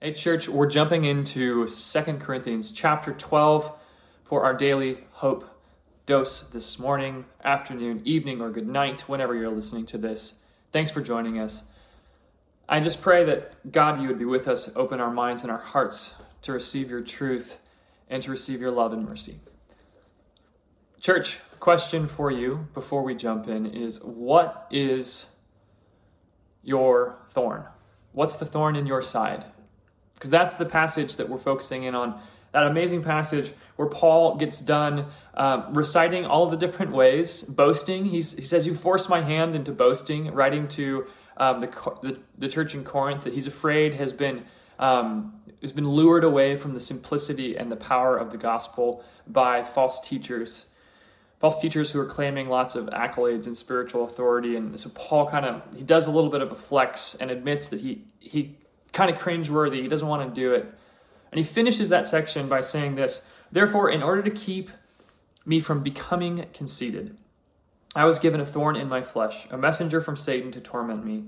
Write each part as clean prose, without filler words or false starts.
Hey church, we're jumping into 2 Corinthians chapter 12 for our daily hope dose this morning, afternoon, evening, or good night, whenever you're listening to this. Thanks for joining us. I just pray that God, you would be with us, open our minds and our hearts to receive your truth and to receive your love and mercy. Church, question for you before we jump in is, what is your thorn? What's the thorn in your side? Because that's the passage that we're focusing in on, that amazing passage where Paul gets done reciting all the different ways, boasting. He says, you forced my hand into boasting, writing to the church in Corinth that he's afraid has been lured away from the simplicity and the power of the gospel by false teachers who are claiming lots of accolades and spiritual authority. And so Paul he does a little bit of a flex and admits that he kind of cringeworthy. He doesn't want to do it. And he finishes that section by saying this, therefore, in order to keep me from becoming conceited, I was given a thorn in my flesh, a messenger from Satan to torment me.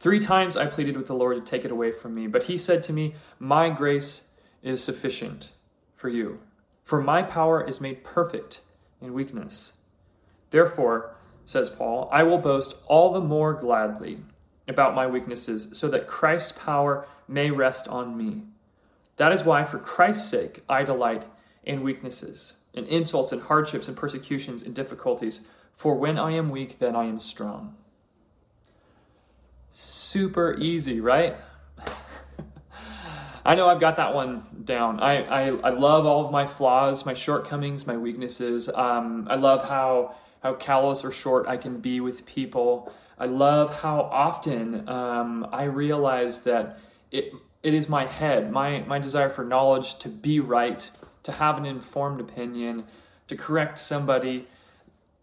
3 times I pleaded with the Lord to take it away from me, but he said to me, my grace is sufficient for you, for my power is made perfect in weakness. Therefore, says Paul, I will boast all the more gladly about my weaknesses, so that Christ's power may rest on me. That is why, for Christ's sake, I delight in weaknesses, in insults, and hardships, and persecutions, and difficulties. For when I am weak, then I am strong. Super easy, right? I know I've got that one down. I love all of my flaws, my shortcomings, my weaknesses. I love how callous or short I can be with people. I love how often I realize that it is my head, my desire for knowledge, to be right, to have an informed opinion, to correct somebody,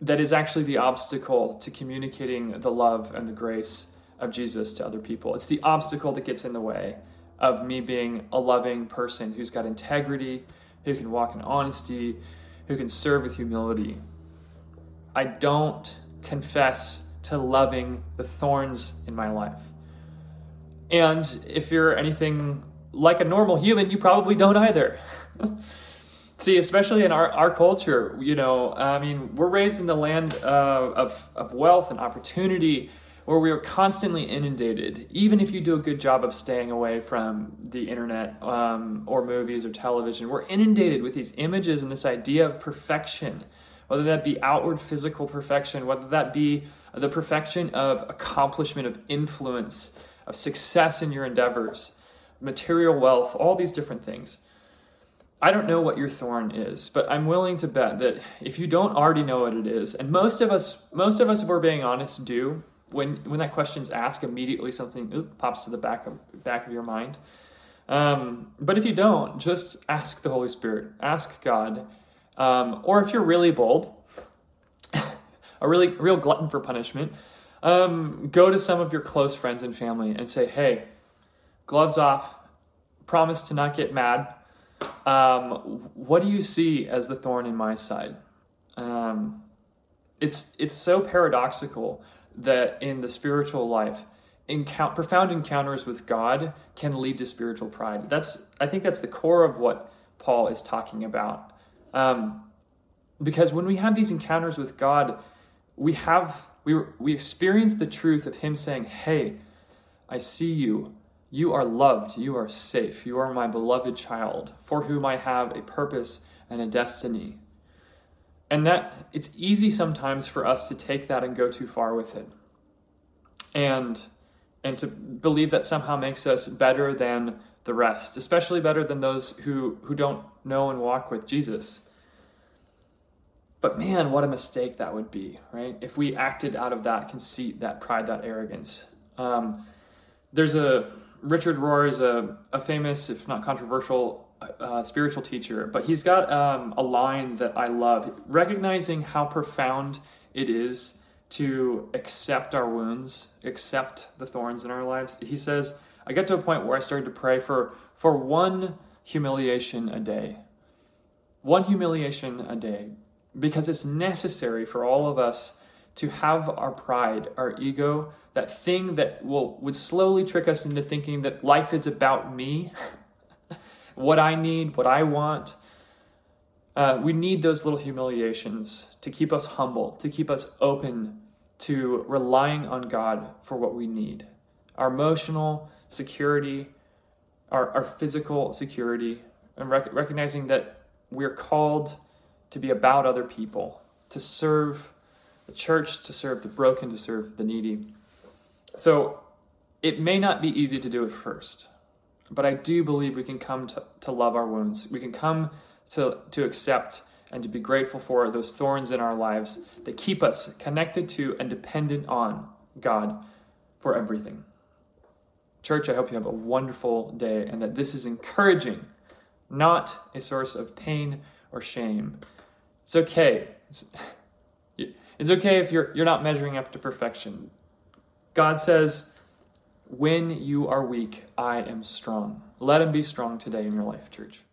that is actually the obstacle to communicating the love and the grace of Jesus to other people. It's the obstacle that gets in the way of me being a loving person who's got integrity, who can walk in honesty, who can serve with humility. I don't confess to loving the thorns in my life. And if you're anything like a normal human, you probably don't either. See, especially in our culture, we're raised in the land of wealth and opportunity, where we are constantly inundated. Even if you do a good job of staying away from the internet or movies or television, we're inundated with these images and this idea of perfection, whether that be outward physical perfection, whether that be the perfection of accomplishment, of influence, of success in your endeavors, material wealth, all these different things. I don't know what your thorn is, but I'm willing to bet that if you don't already know what it is, and most of us, if we're being honest, do, when that question's asked, immediately something pops to the back of your mind. But if you don't, just ask the Holy Spirit, ask God. Or if you're really bold, a real glutton for punishment, go to some of your close friends and family and say, hey, gloves off, promise to not get mad. What do you see as the thorn in my side? It's so paradoxical that in the spiritual life, profound encounters with God can lead to spiritual pride. I think that's the core of what Paul is talking about. Because when we have these encounters with God, we experience the truth of him saying, hey, I see you. You are loved. You are safe. You are my beloved child, for whom I have a purpose and a destiny. And that it's easy sometimes for us to take that and go too far with it, and to believe that somehow makes us better than the rest, especially better than those who don't know and walk with Jesus. But man, what a mistake that would be, right? If we acted out of that conceit, that pride, that arrogance. Richard Rohr is a famous, if not controversial, spiritual teacher, but he's got a line that I love, recognizing how profound it is to accept our wounds, accept the thorns in our lives. He says, I got to a point where I started to pray for one humiliation a day. One humiliation a day. Because it's necessary for all of us to have our pride, our ego, that thing that would slowly trick us into thinking that life is about me, what I need, what I want. We need those little humiliations to keep us humble, to keep us open to relying on God for what we need. Our emotional security, our physical security, and recognizing that we're called to be about other people, to serve the church, to serve the broken, to serve the needy. So it may not be easy to do it first, but I do believe we can come to love our wounds. We can come to accept and to be grateful for those thorns in our lives that keep us connected to and dependent on God for everything. Church, I hope you have a wonderful day and that this is encouraging, not a source of pain or shame. It's okay. It's okay if you're not measuring up to perfection. God says, when you are weak, I am strong. Let him be strong today in your life, church.